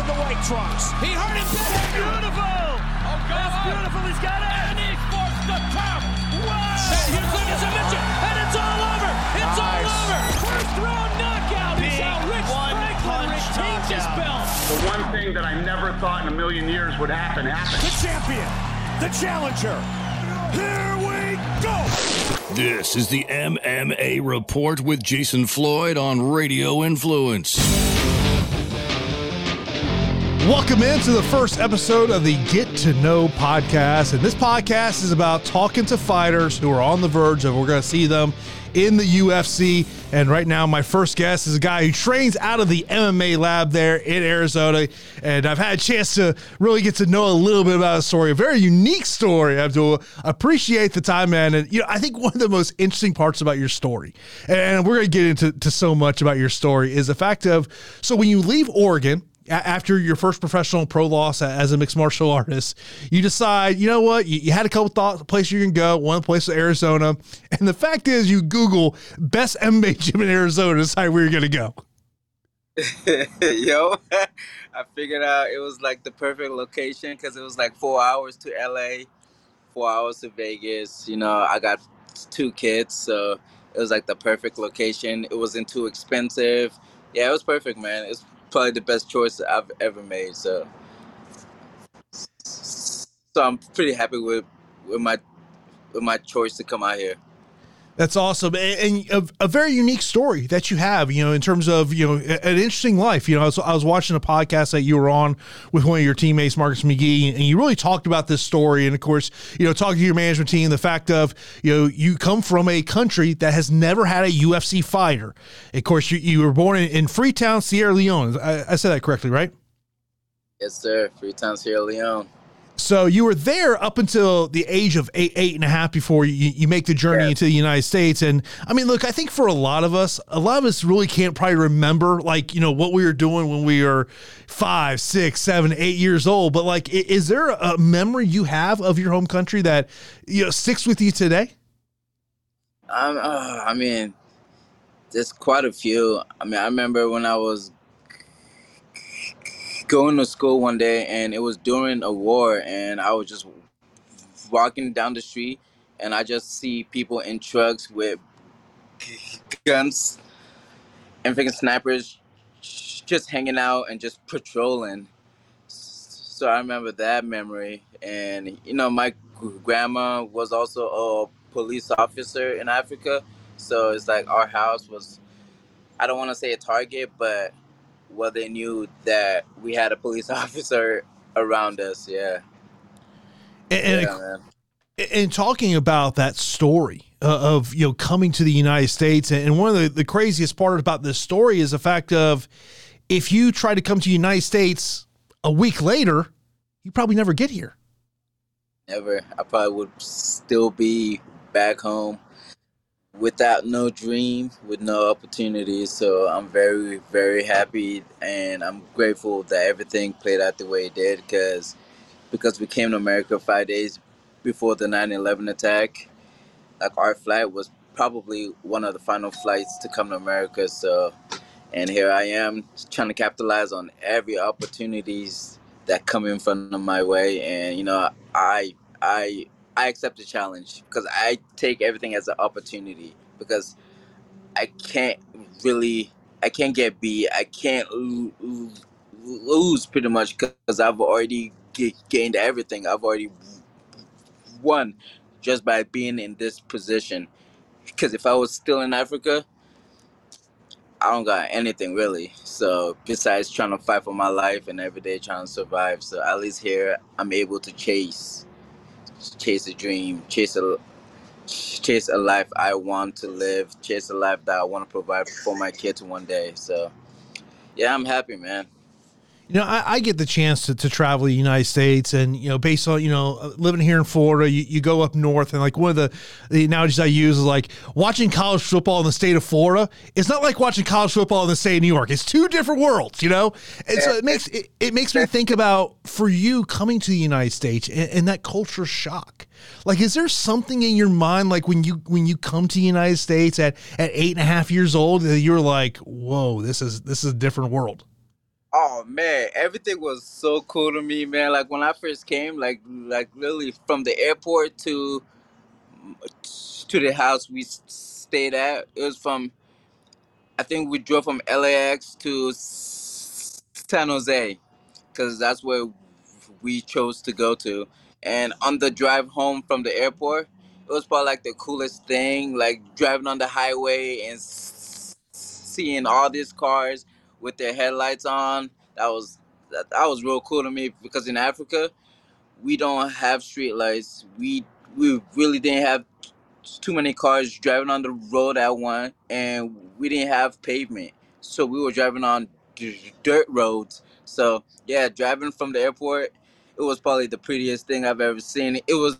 in the white trunks. He heard it. That's beautiful. Oh, God. That's beautiful. He's got it. And he forced the top. Wow. Here's the submission. And it's all over. It's nice. All over. First round knockout. He's out. Rich Franklin retains his belt. The one thing that I never thought in a million years would happen. The champion. The challenger. Here we go! This is the MMA Report with Jason Floyd on Radio Influence. Welcome into the first episode of the Get to Know podcast. And this podcast is about talking to fighters who are on the verge of we're going to see them in the UFC. And right now, my first guest is a guy who trains out of the MMA Lab there in Arizona. And I've had a chance to really get to know a little bit about his story. A very unique story, Abdul. Appreciate the time, man. And, you know, I think one of the most interesting parts about your story, and we're going to get into so much about your story, is the fact of, so when you leave Oregon, after your first professional pro loss as a mixed martial artist, you decide, you know what, you had a couple thoughts, a place you can go, one place is Arizona. And the fact is you Google best MMA gym in Arizona to decide where you're going to go. Yo, I figured out it was like the perfect location because it was like 4 hours to LA, 4 hours to Vegas. You know, I got 2 kids, so it was like the perfect location. It wasn't too expensive. Yeah, it was perfect, man. It's probably the best choice I've ever made, so I'm pretty happy with my choice to come out here. That's awesome, and a very unique story that you have, you know, in terms of, you know, an interesting life. You know, I was watching a podcast that you were on with one of your teammates, Marcus McGee, and you really talked about this story. And of course, you know, talking to your management team, the fact of, you know, you come from a country that has never had a UFC fighter. Of course, you were born in Freetown, Sierra Leone. I said that correctly, right? Yes, sir. Freetown, Sierra Leone. So you were there up until the age of eight and a half before you make the journey into the United States. And I mean, look, I think for a lot of us really can't probably remember, like, you know, what we were doing when we were 5, 6, 7, 8 years old. But like, is there a memory you have of your home country that, you know, sticks with you today? I mean, there's quite a few. I mean, I remember when I was going to school one day, and it was during a war, and I was just walking down the street, and I just see people in trucks with guns and freaking snipers just hanging out and just patrolling. So I remember that memory. And, you know, my grandma was also a police officer in Africa, so it's like our house was, I don't want to say a target, but well, they knew that we had a police officer around us. Yeah. And talking about that story of, you know, coming to the United States. And one of the craziest part about this story is the fact of, if you try to come to the United States a week later, you probably never get here. Never. I probably would still be back home without no dream, with no opportunities. So I'm very, very happy, and I'm grateful that everything played out the way it did, because we came to America 5 days before the 9/11 attack. Like, our flight was probably one of the final flights to come to America. So, and here I am trying to capitalize on every opportunities that come in front of my way. And, you know, I accept the challenge, because I take everything as an opportunity, because I can't get beat. I can't lose pretty much, because I've already gained everything. I've already won just by being in this position, because if I was still in Africa, I don't got anything really. So besides trying to fight for my life and every day trying to survive. So at least here I'm able to chase a dream, chase a life I want to live, chase a life that I want to provide for my kids one day. So, yeah, I'm happy, man. You know, I get the chance to travel the United States, and, you know, based on, you know, living here in Florida, you go up north, and like one of the analogies I use is like watching college football in the state of Florida. It's not like watching college football in the state of New York. It's two different worlds, you know? And so it makes me think about, for you coming to the United States and that culture shock. Like, is there something in your mind, like when you come to the United States at 8.5 years old, that you're like, whoa, this is a different world? Oh man, everything was so cool to me, man. Like when I first came, like literally from the airport to the house we stayed at. It was from, I think we drove from LAX to San Jose, because that's where we chose to go to. And on the drive home from the airport, it was probably like the coolest thing, like driving on the highway and seeing all these cars with their headlights on. That was real cool to me, because in Africa, we don't have street lights. We really didn't have too many cars driving on the road at once, and we didn't have pavement, so we were driving on dirt roads. So yeah, driving from the airport, it was probably the prettiest thing I've ever seen. It was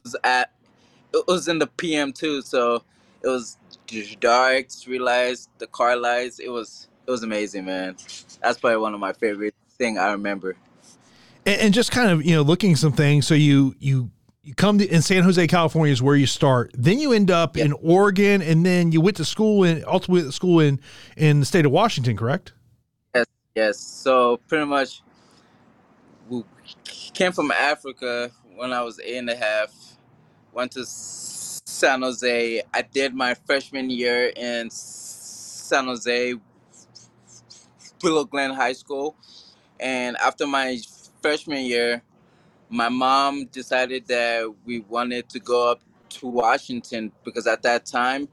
in the PM too, so it was dark, street lights, the car lights. It was amazing, man. That's probably one of my favorite thing I remember. And just kind of, you know, looking some things. So you come to, in San Jose, California is where you start. Then you end up in Oregon, and then you went to school and ultimately went to school in the state of Washington, correct? Yes. So pretty much we came from Africa when I was 8 and a half, went to San Jose. I did my freshman year in San Jose, Willow Glen High School. And after my freshman year, my mom decided that we wanted to go up to Washington, because at that time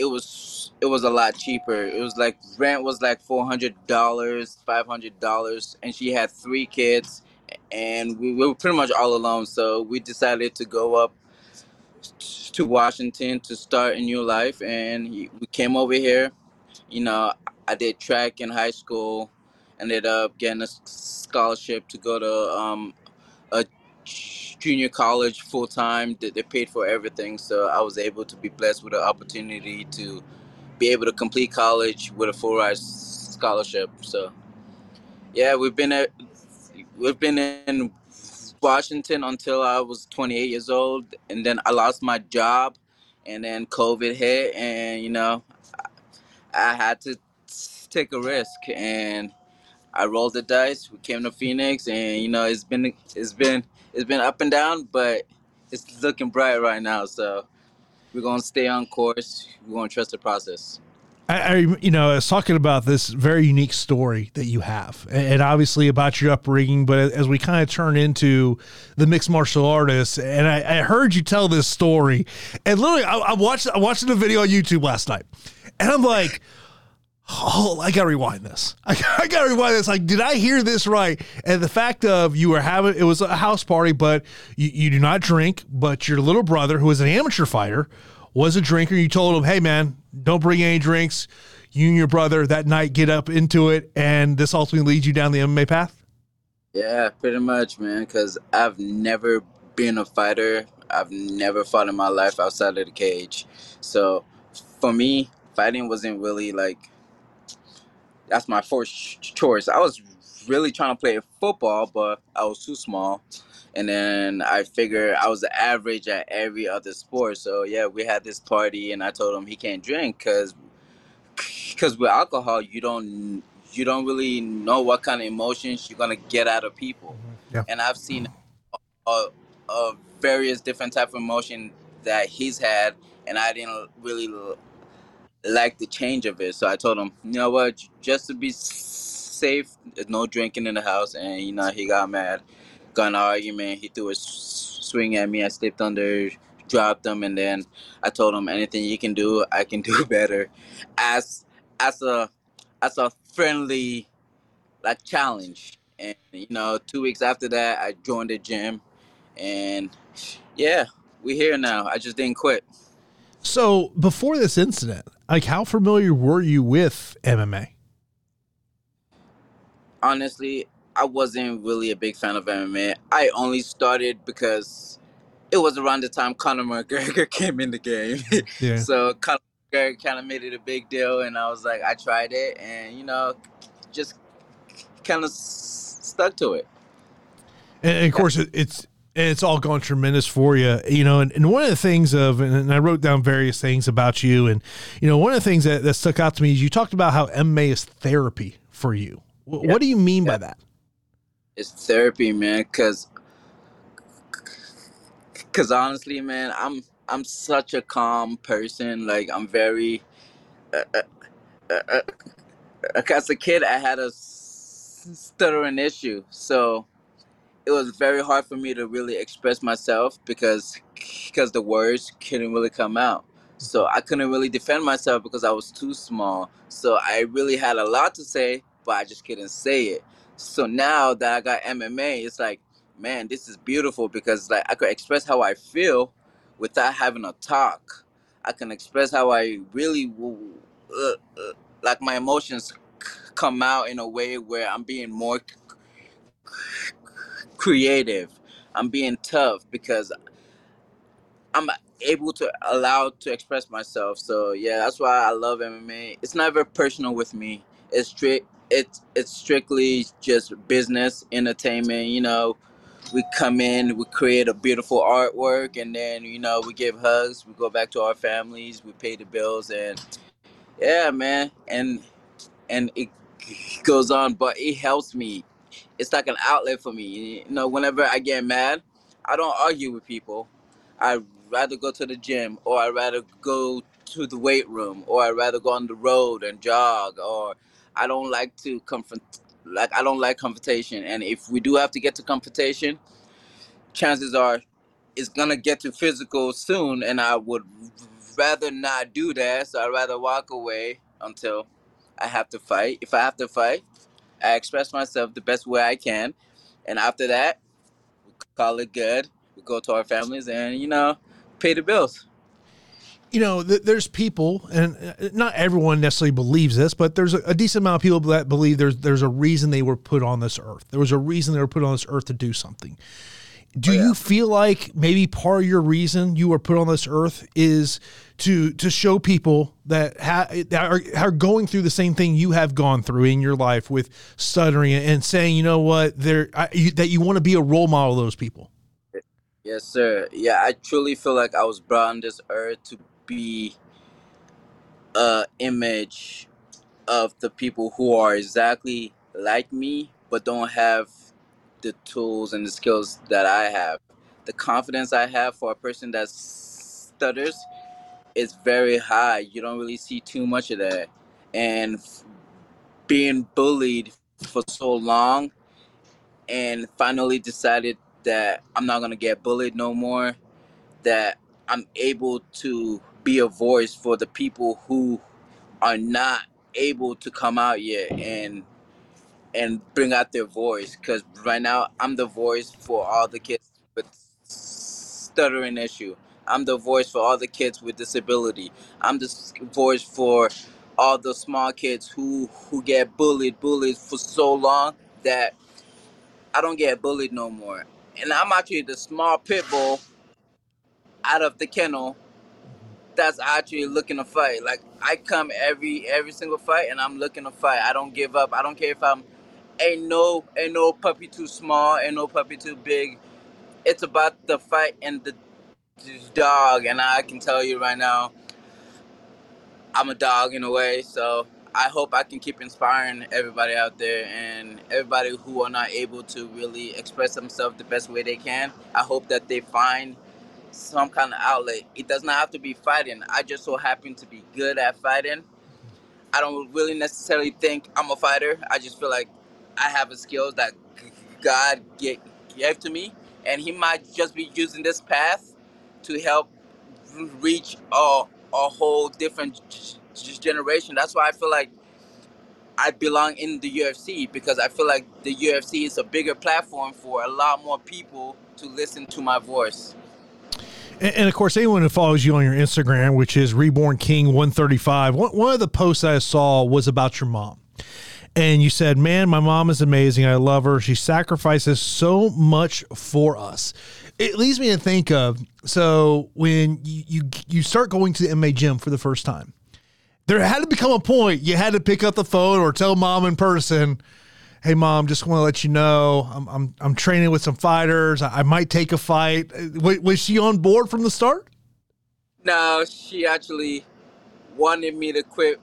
it was a lot cheaper. It was like rent was like $400, $500, and she had 3 kids, and we were pretty much all alone. So we decided to go up to Washington to start a new life, and we came over here. You know, I did track in high school, ended up getting a scholarship to go to a junior college full-time. They paid for everything, so I was able to be blessed with an opportunity to be able to complete college with a full-ride scholarship. So yeah, we've been in Washington until I was 28 years old, and then I lost my job, and then COVID hit, and you know, I had to take a risk, and I rolled the dice. We came to Phoenix, and you know, it's been up and down, but it's looking bright right now. So we're gonna stay on course. We're gonna trust the process. I was talking about this very unique story that you have, and obviously about your upbringing, but as we kind of turn into the mixed martial artists, and I heard you tell this story, and literally I watched the video on YouTube last night, and I'm like, oh, I gotta rewind this. I gotta rewind this. Like, did I hear this right? And the fact of you were having, it was a house party, but you do not drink, but your little brother, who was an amateur fighter, was a drinker. You told him, hey man, don't bring any drinks. You and your brother that night get up into it, and this ultimately leads you down the MMA path? Yeah, pretty much, man, because I've never been a fighter. I've never fought in my life outside of the cage. So for me, fighting wasn't really like, that's my first choice. I was really trying to play football, but I was too small. And then I figured I was average at every other sport. So yeah, we had this party, and I told him he can't drink because with alcohol, you don't really know what kind of emotions you're gonna get out of people. Yeah. And I've seen a various different type of emotion that he's had, and I didn't really like the change of it. So I told him, you know what, just to be safe, no drinking in the house. And you know, he got mad, got in an argument, he threw a swing at me, I slipped under, dropped him, and then I told him, anything you can do, I can do better, as a friendly, like, challenge. And you know, 2 weeks after that, I joined the gym, and yeah, we're here now. I just didn't quit. So before this incident, like, how familiar were you with MMA? Honestly, I wasn't really a big fan of MMA. I only started because it was around the time Conor McGregor came in the game. Yeah. So Conor McGregor kind of made it a big deal, and I was like, I tried it, and you know, just kind of stuck to it. And of course, it's all gone tremendous for you, you know, and one of the things and I wrote down various things about you, and, you know, one of the things that stuck out to me is you talked about how MMA is therapy for you. What do you mean by that? It's therapy, man, cause honestly, man, I'm such a calm person. Like, I'm very as a kid, I had a stuttering issue, so it was very hard for me to really express myself because the words couldn't really come out. So I couldn't really defend myself because I was too small. So I really had a lot to say, but I just couldn't say it. So now that I got MMA, it's like, man, this is beautiful because like I could express how I feel without having a talk. I can express how I really like my emotions come out in a way where I'm being more creative. I'm being tough because I'm able to allow to express myself. So yeah, that's why I love MMA. It's never personal with me. It's strictly just business, entertainment. You know, we come in, we create a beautiful artwork, and then, you know, we give hugs, we go back to our families, we pay the bills, and yeah, man, and it goes on. But it helps me. It's like an outlet for me. You know, whenever I get mad, I don't argue with people. I'd rather go to the gym, or I'd rather go to the weight room, or I'd rather go on the road and jog, or I don't like to confrontation. And if we do have to get to confrontation, chances are it's gonna get to physical soon, and I would rather not do that. So I'd rather walk away until I have to fight. If I have to fight, I express myself the best way I can, and after that, we call it good. We go to our families and, you know, pay the bills. You know, there's people, and not everyone necessarily believes this, but there's a decent amount of people that believe there's a reason they were put on this earth. There was a reason they were put on this earth to do something. Do you feel like maybe part of your reason you were put on this earth is to show people that are going through the same thing you have gone through in your life with stuttering and saying, you know what, that you want to be a role model of those people? Yes, sir. Yeah, I truly feel like I was brought on this earth to be an image of the people who are exactly like me, but don't have the tools and the skills that I have. The confidence I have for a person that stutters is very high. You don't really see too much of that. And being bullied for so long and finally decided that I'm not gonna get bullied no more, that I'm able to be a voice for the people who are not able to come out yet and bring out their voice. Because right now, I'm the voice for all the kids with stuttering issue. I'm the voice for all the kids with disability. I'm the voice for all the small kids who get bullied for so long that I don't get bullied no more. And I'm actually the small pit bull out of the kennel that's actually looking to fight. Like, I come every single fight, and I'm looking to fight. I don't give up. I don't care if I'm ain't no puppy too small, ain't no puppy too big. It's about the fight and the dog. And I can tell you right now, I'm a dog in a way. So I hope I can keep inspiring everybody out there, and everybody who are not able to really express themselves the best way they can. I hope that they find some kind of outlet. It does not have to be fighting. I just so happen to be good at fighting. I don't really necessarily think I'm a fighter. I just feel like I have a skill that God gave to me, and he might just be using this path to help reach a whole different generation. That's why I feel like I belong in the UFC, because I feel like the UFC is a bigger platform for a lot more people to listen to my voice. And of course, anyone who follows you on your Instagram, which is Reborn King 135, one of the posts I saw was about your mom. And you said, man, my mom is amazing. I love her. She sacrifices so much for us. It leads me to think of, so when you start going to the MMA gym for the first time, there had to become a point you had to pick up the phone or tell mom in person, hey, mom, just want to let you know I'm training with some fighters. I might take a fight. Was she on board from the start? No, she actually wanted me to quit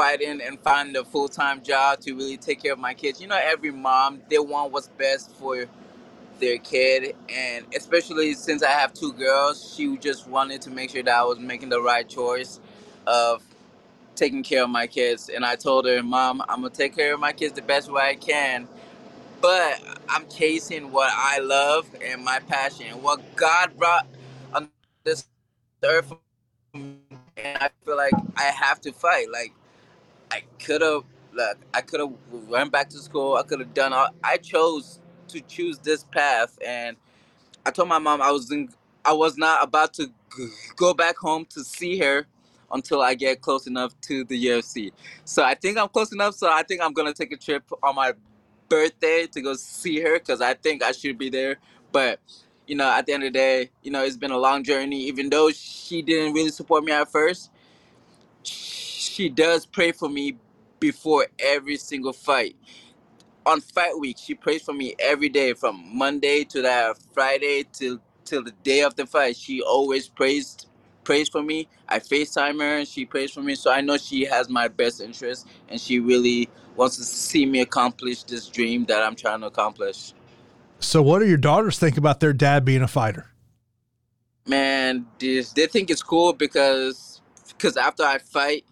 fighting and finding a full-time job to really take care of my kids. You know, every mom, they want what's best for their kid, and especially since I have two girls, she just wanted to make sure that I was making the right choice of taking care of my kids. And I told her, Mom, I'm gonna take care of my kids the best way I can, but I'm chasing what I love and my passion and what God brought on this earth for me. And I feel like I have to fight. Like, I could have went back to school. I could have done all. I chose to choose this path, and I told my mom I was not about to go back home to see her until I get close enough to the UFC. So I think I'm close enough. So I think I'm gonna take a trip on my birthday to go see her, because I think I should be there. But you know, at the end of the day, you know, it's been a long journey. Even though she didn't really support me at first, she does pray for me before every single fight. On fight week, she prays for me every day, from Monday to that Friday till the day of the fight. She always prays for me. I FaceTime her and she prays for me. So I know she has my best interest, and she really wants to see me accomplish this dream that I'm trying to accomplish. So what do your daughters think about their dad being a fighter? Man, they think it's cool because after I fight,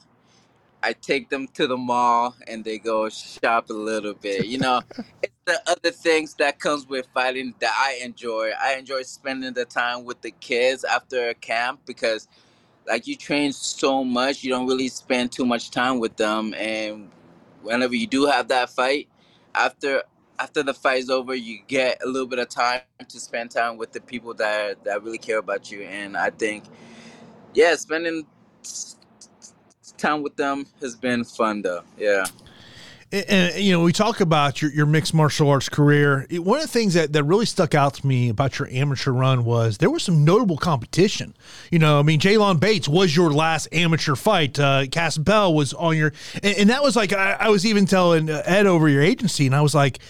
I take them to the mall and they go shop a little bit. You know, it's the other things that comes with fighting that I enjoy. I enjoy spending the time with the kids after a camp, because like you train so much, you don't really spend too much time with them. And whenever you do have that fight, after the fight is over, you get a little bit of time to spend time with the people that really care about you. And I think, yeah, spending time with them has been fun, though. Yeah. And you know, we talk about your mixed martial arts career. One of the things that really stuck out to me about your amateur run was there was some notable competition. You know, I mean, Jaylon Bates was your last amateur fight. Cass Bell was on your, and that was like, I was even telling Ed over your agency, and I was like,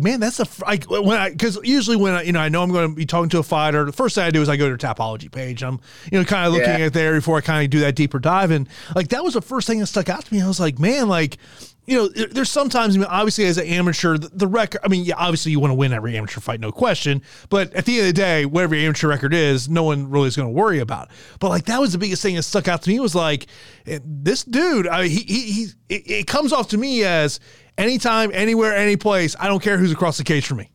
man, that's because usually when I know I'm going to be talking to a fighter, the first thing I do is I go to their Tapology page. I'm, kind of looking at there before I kind of do that deeper dive. And like, that was the first thing that stuck out to me. I was like, man, like, there's sometimes, obviously as an amateur, the record, obviously you want to win every amateur fight, no question. But at the end of the day, whatever your amateur record is, no one really is going to worry about it. But like, that was the biggest thing that stuck out to me was like, this dude, it comes off to me as, anytime, anywhere, any place, I don't care who's across the cage from me.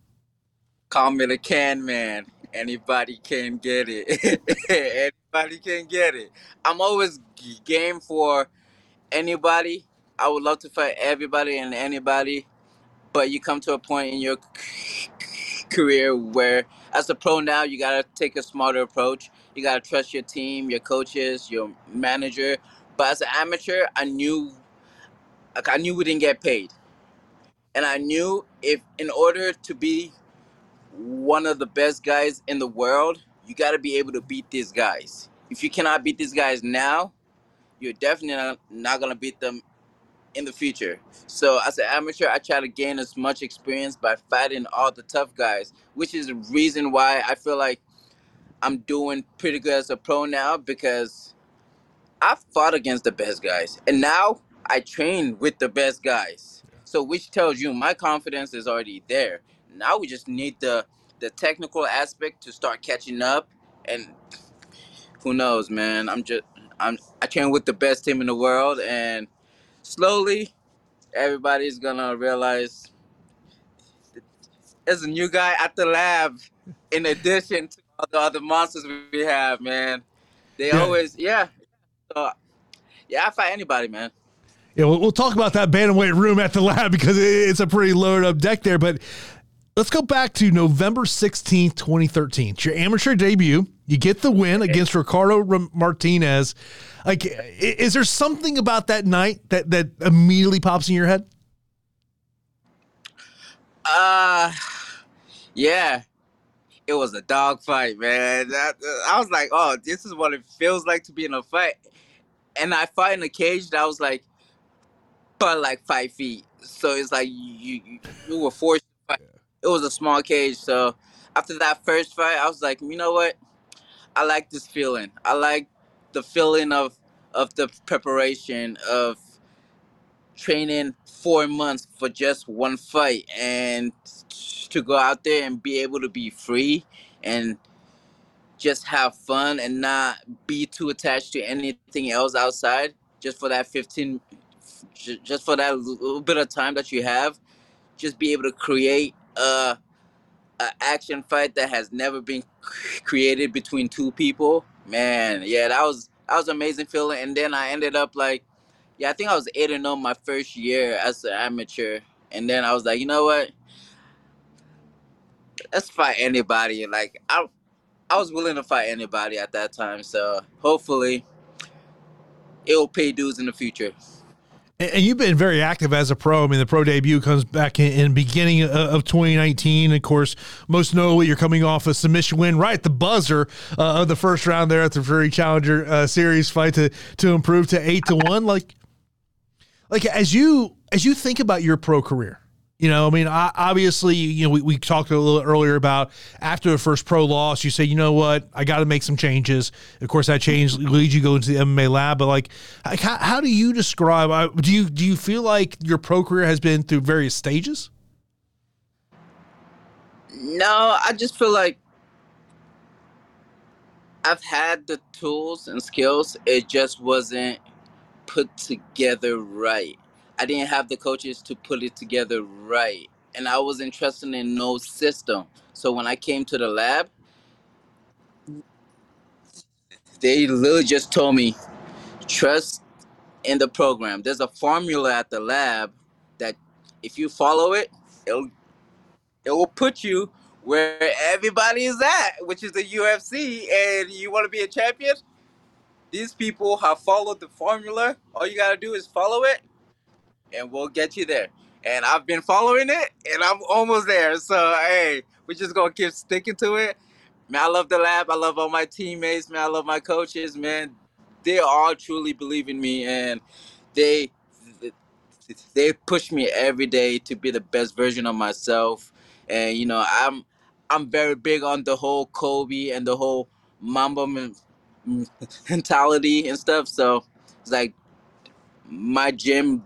Call me the can man. Anybody can get it. Anybody can get it. I'm always game for anybody. I would love to fight everybody and anybody. But you come to a point in your career where, as a pro now, you got to take a smarter approach. You got to trust your team, your coaches, your manager. But as an amateur, I knew we didn't get paid. And I knew if in order to be one of the best guys in the world, you got to be able to beat these guys. If you cannot beat these guys now, you're definitely not going to beat them in the future. So as an amateur, I try to gain as much experience by fighting all the tough guys, which is the reason why I feel like I'm doing pretty good as a pro now, because I fought against the best guys. And now I train with the best guys. So which tells you my confidence is already there. Now we just need the technical aspect to start catching up, and who knows, man. I train with the best team in the world, and slowly everybody's gonna realize there's a new guy at the lab in addition to all the other monsters we have, man. I fight anybody, man. Yeah, we'll talk about that bantamweight room at the lab, because it's a pretty loaded up deck there. But let's go back to November 16th, 2013. It's your amateur debut. You get the win against Ricardo Martinez. Like, is there something about that night that immediately pops in your head? Yeah. It was a dog fight, man. I was like, oh, this is what it feels like to be in a fight. And I fought in a cage that was like, but like 5 feet, so it's like you were forced to fight. It was a small cage, so after that first fight, I was like, you know what? I like this feeling. I like the feeling of the preparation, of training 4 months for just one fight, and to go out there and be able to be free and just have fun and not be too attached to anything else outside, just for that 15, just for that little bit of time that you have, just be able to create a action fight that has never been created between two people, man. Yeah, that was an amazing feeling. And then I ended up like, yeah, I think I was 8-0 my first year as an amateur. And then I was like, you know what? Let's fight anybody. Like, I was willing to fight anybody at that time. So hopefully it will pay dues in the future. And you've been very active as a pro. I mean, the pro debut comes back in beginning of 2019. Of course, most notably, you're coming off a submission win right at the buzzer of the first round there at the Fury Challenger Series fight to improve to 8-1. Like as you think about your pro career, you know, I mean, obviously, you know, we talked a little earlier about after the first pro loss, you say, you know what, I got to make some changes. Of course, that change leads you go into the MMA lab. But like how do you describe? Do you feel like your pro career has been through various stages? No, I just feel like I've had the tools and skills. It just wasn't put together right. I didn't have the coaches to put it together right. And I wasn't trusting in no system. So when I came to the lab, they literally just told me, trust in the program. There's a formula at the lab that if you follow it, it will put you where everybody is at, which is the UFC. And you want to be a champion? These people have followed the formula. All you got to do is follow it, and we'll get you there. And I've been following it, and I'm almost there. So, hey, we're just going to keep sticking to it. Man, I love the lab. I love all my teammates. Man, I love my coaches, man. They all truly believe in me, and they push me every day to be the best version of myself. And, you know, I'm very big on the whole Kobe and the whole Mamba mentality and stuff. So, it's like my gym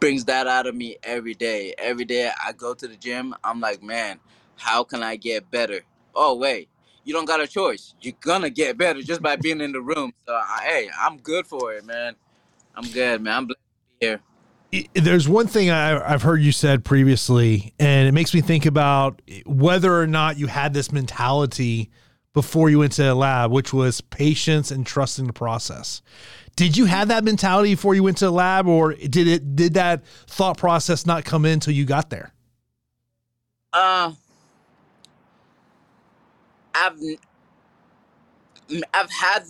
brings that out of me every day. Every day I go to the gym, I'm like, man, how can I get better? Oh, wait, you don't got a choice. You're gonna get better just by being in the room. So, hey, I'm good for it, man. I'm good, man. I'm glad to be here. There's one thing I've heard you said previously, and it makes me think about whether or not you had this mentality before you went to the lab, which was patience and trusting the process. Did you have that mentality before you went to the lab, or did that thought process not come in until you got there? I've had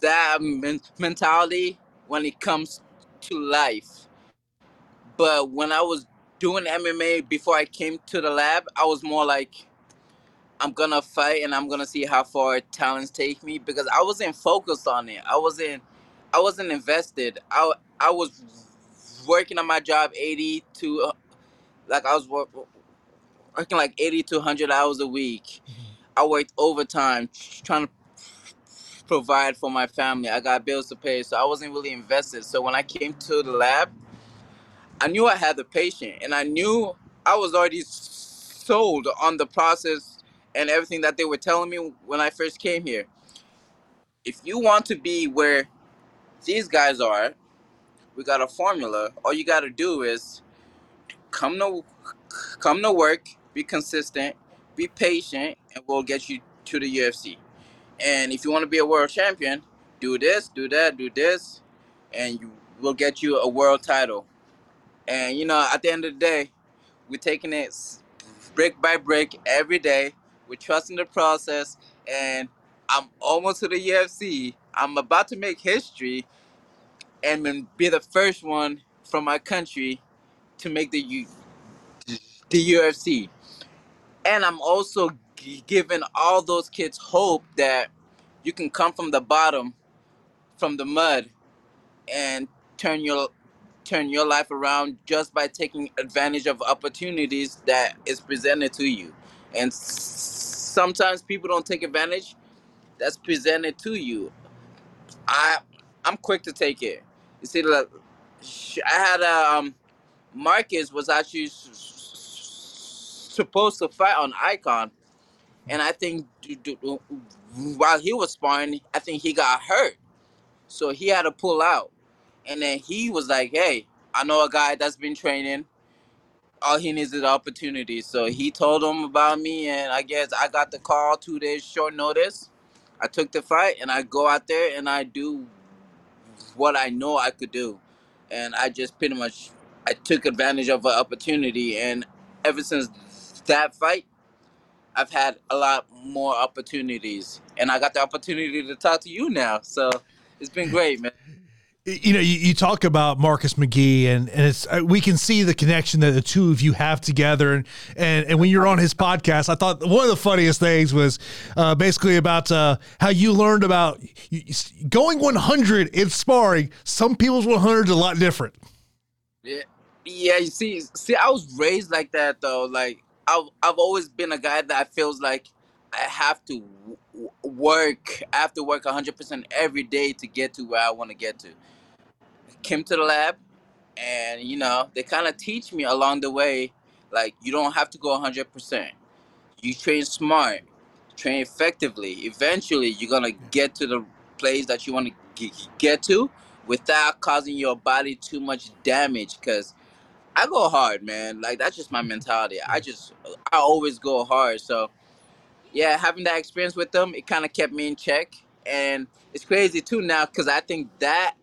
that mentality when it comes to life, but when I was doing MMA before I came to the lab, I was more like, I'm going to fight and I'm going to see how far talents take me, because I wasn't focused on it. I wasn't invested. I was working on my job 80 to 100 hours a week. I worked overtime trying to provide for my family. I got bills to pay, so I wasn't really invested. So when I came to the lab, I knew I had the patient, and I knew I was already sold on the process and everything that they were telling me when I first came here. If you want to be where these guys are, we got a formula. All you got to do is come to work, be consistent, be patient, and we'll get you to the UFC. And if you want to be a world champion, do this, do that, do this, and we'll get you a world title. And, you know, at the end of the day, we're taking it brick by brick every day. We're trusting the process, and I'm almost to the UFC. I'm about to make history and be the first one from my country to make the UFC. And I'm also giving all those kids hope that you can come from the bottom, from the mud, and turn your life around just by taking advantage of opportunities that is presented to you. And sometimes people don't take advantage that's presented to you. I'm quick to take it. You see, I had Marcus was actually supposed to fight on Icon, and I think while he was sparring, I think he got hurt, so he had to pull out. And then he was like, "Hey, I know a guy that's been training. All he needs is opportunity." So he told him about me, and I guess I got the call 2 days short notice. I took the fight, and I go out there, and I do what I know I could do. And I just pretty much, I took advantage of an opportunity. And ever since that fight, I've had a lot more opportunities. And I got the opportunity to talk to you now. So it's been great, man. You know, you talk about Marcus McGee, and it's, we can see the connection that the two of you have together. And when you're on his podcast, I thought one of the funniest things was basically about how you learned about going 100 in sparring. Some people's 100 is a lot different. Yeah. You see, I was raised like that though. Like I've always been a guy that feels like I have to work. I have to work 100% every day to get to where I want to get to. Came to the lab, and you know, they kind of teach me along the way, like you don't have to go 100%. You train smart, train effectively. Eventually, you're gonna get to the place that you want to get to without causing your body too much damage. Cause I go hard, man. Like that's just my mentality. I always go hard. So yeah, having that experience with them, it kind of kept me in check. And it's crazy too now, cause I think that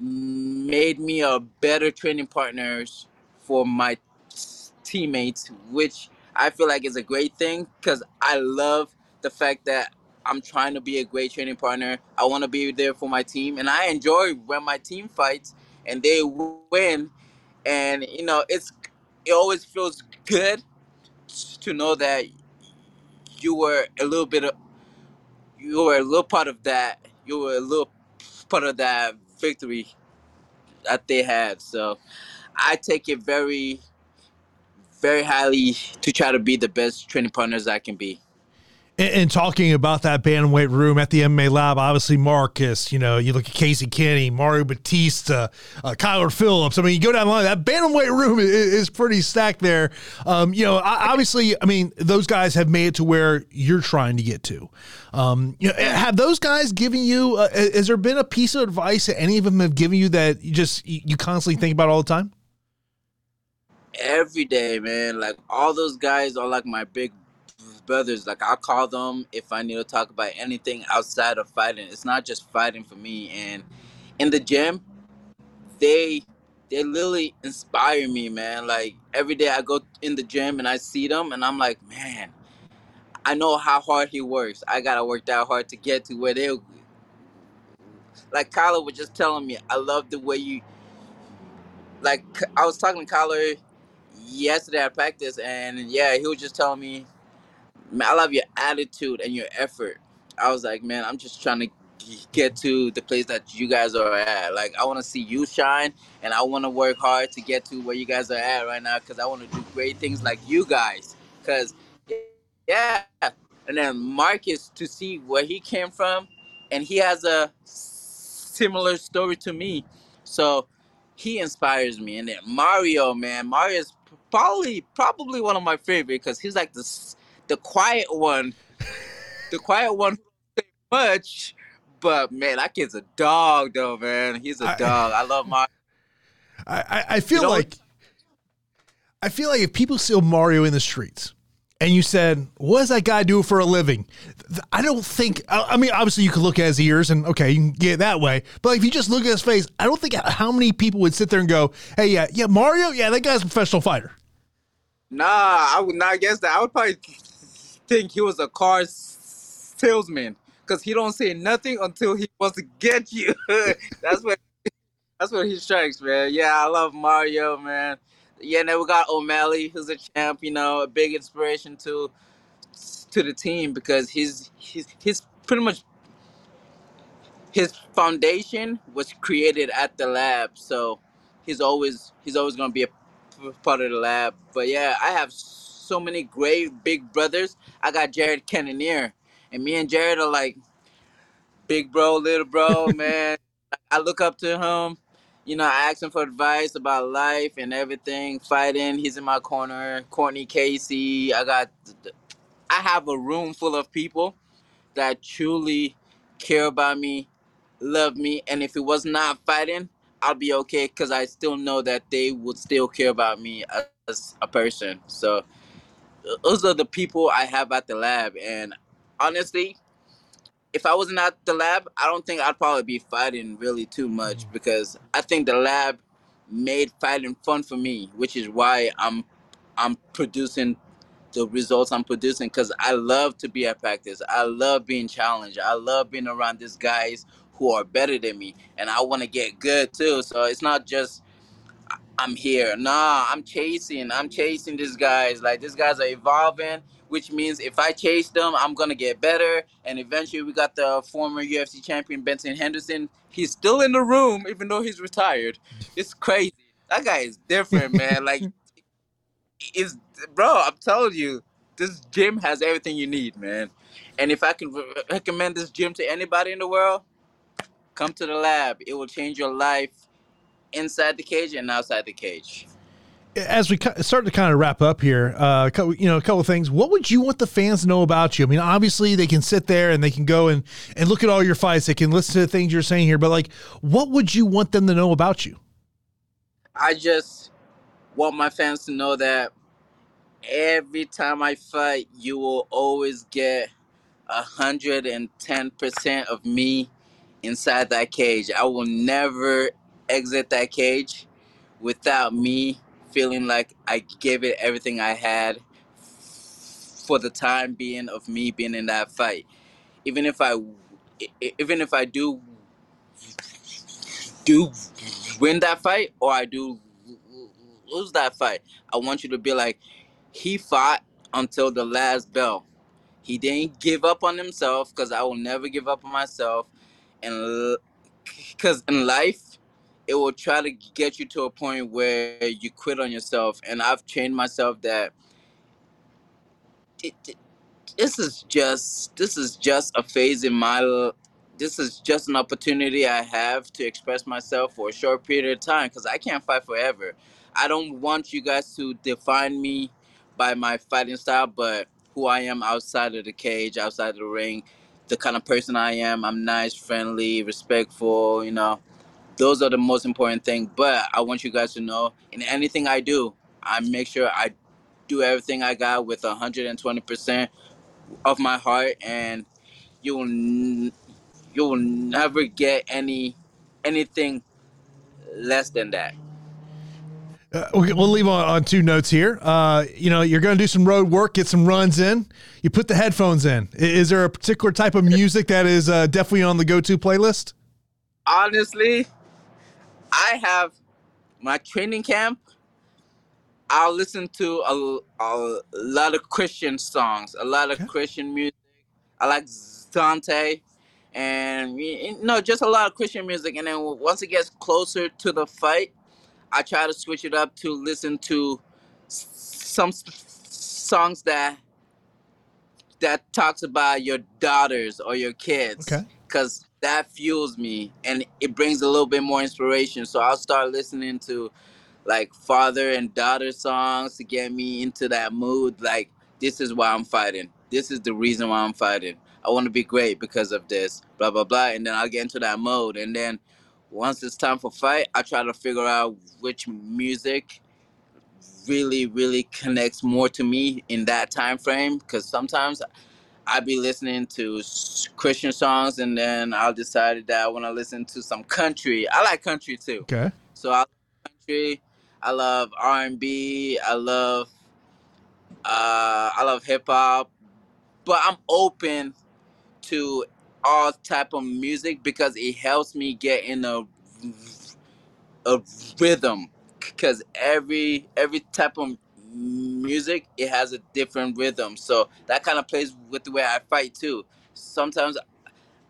made me a better training partners for my teammates, which I feel like is a great thing because I love the fact that I'm trying to be a great training partner. I want to be there for my team, and I enjoy when my team fights and they win. And you know, it always feels good to know that you were a little part of that victory that they had. So I take it very, very highly to try to be the best training partners I can be. And talking about that bantamweight room at the MMA Lab, obviously Marcus, you know, you look at Casey Kenney, Mario Batista, Kyler Phillips. I mean, you go down the line, that bantamweight room is pretty stacked there. You know, obviously, I mean, those guys have made it to where you're trying to get to. You know, have those guys given you, has there been a piece of advice that any of them have given you that you constantly think about all the time? Every day, man. Like, all those guys are like my big brothers. Like I call them if I need to talk about anything outside of fighting. It's not just fighting for me. And in the gym, they literally inspire me, man. Like every day I go in the gym and I see them, and I'm like, man, I know how hard he works. I gotta work that hard to get to where they. Like Kyler was just telling me, I love the way you. Like I was talking to Kyler yesterday at practice, and yeah, he was just telling me, man, I love your attitude and your effort. I was like, man, I'm just trying to get to the place that you guys are at. Like, I want to see you shine, and I want to work hard to get to where you guys are at right now because I want to do great things like you guys. Because, yeah. And then Marcus, to see where he came from, and he has a similar story to me. So he inspires me. And then Mario, man. Mario's probably one of my favorite because he's like the quiet one, don't say much, but man, that kid's a dog though, man. He's a dog. I love Mario. I feel like if people see Mario in the streets and you said, what does that guy do for a living? I don't think, I mean, obviously you could look at his ears and okay, you can get it that way. But if you just look at his face, I don't think how many people would sit there and go, hey, yeah, Mario. Yeah. That guy's a professional fighter. Nah, I would not guess that. I would probably think he was a car salesman because he don't say nothing until he wants to get you. that's what he strikes, man. Yeah, I love Mario, man. Yeah, and then we got O'Malley, who's a champ, you know, a big inspiration to the team because his pretty much his foundation was created at the lab, so he's always gonna be a part of the lab. But yeah, I have so many great big brothers. I got Jared Cannonier, and me and Jared are like big bro, little bro, man. I look up to him. You know, I asked him for advice about life and everything, fighting. He's in my corner. Courtney Casey. I have a room full of people that truly care about me, love me. And if it was not fighting, I'll be okay because I still know that they would still care about me as a person. So those are the people I have at the lab. And honestly, if I wasn't at the lab, I don't think I'd probably be fighting really too much because I think the lab made fighting fun for me, which is why I'm producing the results I'm producing because I love to be at practice. I love being challenged. I love being around these guys who are better than me, and I want to get good too. So it's not just I'm here. Nah, I'm chasing these guys. Like, these guys are evolving, which means if I chase them, I'm going to get better. And eventually we got the former UFC champion, Benson Henderson. He's still in the room, even though he's retired. It's crazy. That guy is different, man. Like, it's, bro, I'm telling you, this gym has everything you need, man. And if I can recommend this gym to anybody in the world, come to the lab. It will change your life inside the cage and outside the cage. As we start to kind of wrap up here, a couple of things. What would you want the fans to know about you? I mean, obviously they can sit there and they can go and look at all your fights. They can listen to the things you're saying here, but like, what would you want them to know about you? I just want my fans to know that every time I fight, you will always get 110% of me inside that cage. I will never exit that cage without me feeling like I gave it everything I had for the time being of me being in that fight. Even if I do win that fight or I do lose that fight, I want you to be like, he fought until the last bell. He didn't give up on himself, because I will never give up on myself. And because in life, it will try to get you to a point where you quit on yourself. And I've trained myself that this is just a phase in my, this is just an opportunity I have to express myself for a short period of time, because I can't fight forever. I don't want you guys to define me by my fighting style, but who I am outside of the cage, outside of the ring, the kind of person I am. I'm nice, friendly, respectful, you know. Those are the most important thing. But I want you guys to know, in anything I do, I make sure I do everything I got with 120% of my heart, and you will never get anything less than that. We'll leave on two notes here. You're going to do some road work, get some runs in. You put the headphones in. Is there a particular type of music that is definitely on the go-to playlist? Honestly, I have my training camp. I'll listen to a lot of Christian songs, a lot of Christian music. I like Zante and, just a lot of Christian music. And then once it gets closer to the fight, I try to switch it up to listen to some songs that talks about your daughters or your kids. Okay. Because that fuels me, and it brings a little bit more inspiration. So I'll start listening to like father and daughter songs to get me into that mood. Like, this is why I'm fighting. This is the reason why I'm fighting. I want to be great because of this, blah, blah, blah. And then I'll get into that mode. And then once it's time for fight, I try to figure out which music really, really connects more to me in that time frame. Because sometimes I'd be listening to Christian songs, and then I'll decide that I want to listen to some country. I like country too. Okay. So I love country. I love R&B. I love hip hop. But I'm open to all type of music because it helps me get in a rhythm. Because every type of music, it has a different rhythm, so that kind of plays with the way I fight too. Sometimes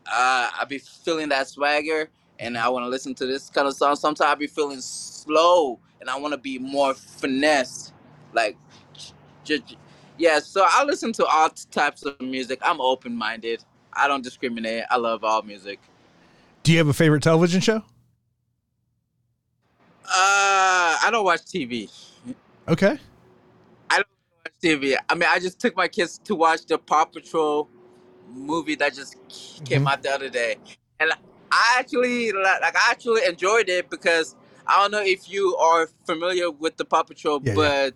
I'll be feeling that swagger and I want to listen to this kind of song. Sometimes I'll be feeling slow and I want to be more finesse, like, yeah. So I listen to all types of music. I'm open-minded. I don't discriminate. I love all music. Do you have a favorite television show? I don't watch TV. Okay. I don't watch TV. I mean, I just took my kids to watch the Paw Patrol movie that just came out the other day, and I actually enjoyed it because I don't know if you are familiar with the Paw Patrol, but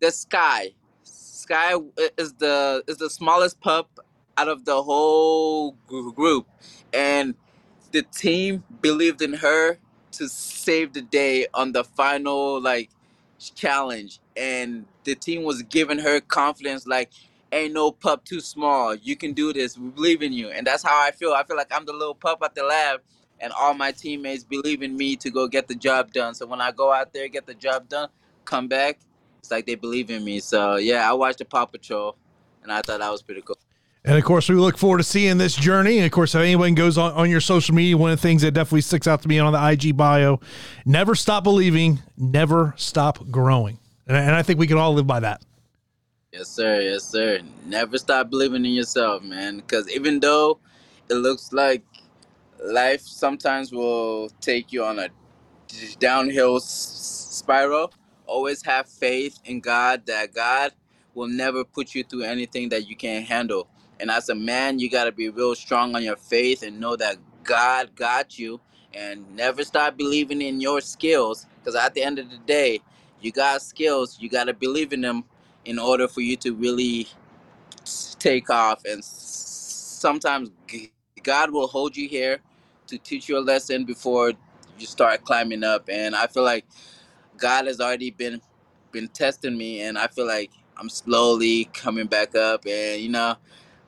the Sky is the smallest pup out of the whole group, and the team believed in her to save the day on the final challenge, and the team was giving her confidence ain't no pup too small. You can do this. We believe in you. And that's how I feel. I feel like I'm the little pup at the lab, and all my teammates believe in me to go get the job done. So when I go out there, get the job done, come back, it's like they believe in me. So, yeah, I watched the Paw Patrol, and I thought that was pretty cool. And, of course, we look forward to seeing this journey. And, of course, if anyone goes on your social media, one of the things that definitely sticks out to me on the IG bio, never stop believing, never stop growing. And I think we can all live by that. Yes, sir. Yes, sir. Never stop believing in yourself, man, because even though it looks like life sometimes will take you on a downhill spiral, always have faith in God that God will never put you through anything that you can't handle. And as a man, you got to be real strong on your faith and know that God got you, and never stop believing in your skills, because at the end of the day, you got skills. You got to believe in them in order for you to really take off. And sometimes God will hold you here to teach you a lesson before you start climbing up. And I feel like God has already been testing me, and I feel like I'm slowly coming back up. And, you know,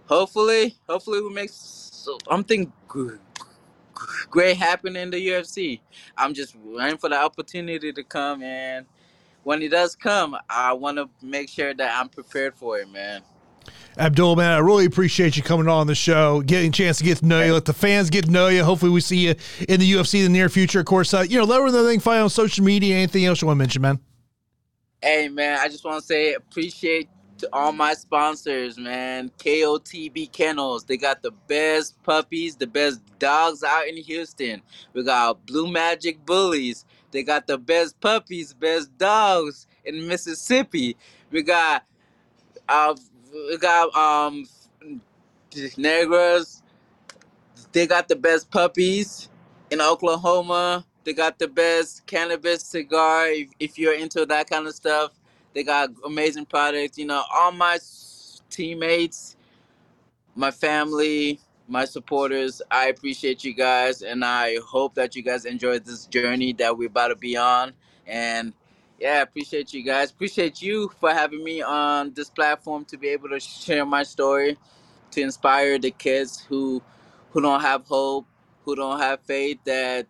hopefully we make something great happen in the UFC. I'm just waiting for the opportunity to come, and when it does come, I want to make sure that I'm prepared for it, man. Abdul, man, I really appreciate you coming on the show, getting a chance to get to know you, let the fans get to know you. Hopefully we see you in the UFC in the near future. Of course, let everyone know they can find you on social media. Anything else you want to mention, man? Hey, man, I just want to say appreciate all my sponsors, man. KOTB Kennels. They got the best puppies, the best dogs out in Houston. We got Blue Magic Bullies. They got the best puppies, best dogs in Mississippi. We got Negras. They got the best puppies in Oklahoma. They got the best cannabis cigar if you're into that kind of stuff. They got amazing products. You know, all my teammates, my family, my supporters, I appreciate you guys, and I hope that you guys enjoyed this journey that we're about to be on. And yeah, appreciate you guys. Appreciate you for having me on this platform to be able to share my story, to inspire the kids who don't have hope, who don't have faith that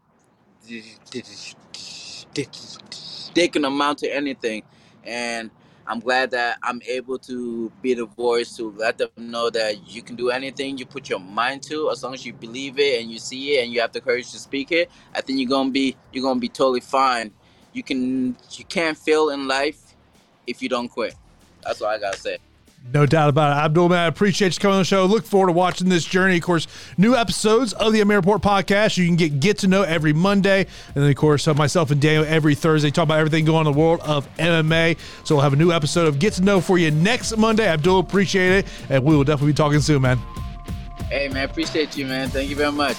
they can amount to anything. And I'm glad that I'm able to be the voice to let them know that you can do anything you put your mind to, as long as you believe it and you see it and you have the courage to speak it. I think you're gonna be totally fine. You can't fail in life if you don't quit. That's all I gotta say. No doubt about it. Abdul, man, I appreciate you coming on the show. Look forward to watching this journey. Of course, new episodes of the MMA Report podcast. You can get to know every Monday. And then, of course, myself and Daniel every Thursday talk about everything going on in the world of MMA. So we'll have a new episode of Get to Know for you next Monday. Abdul, appreciate it. And we will definitely be talking soon, man. Hey, man, appreciate you, man. Thank you very much.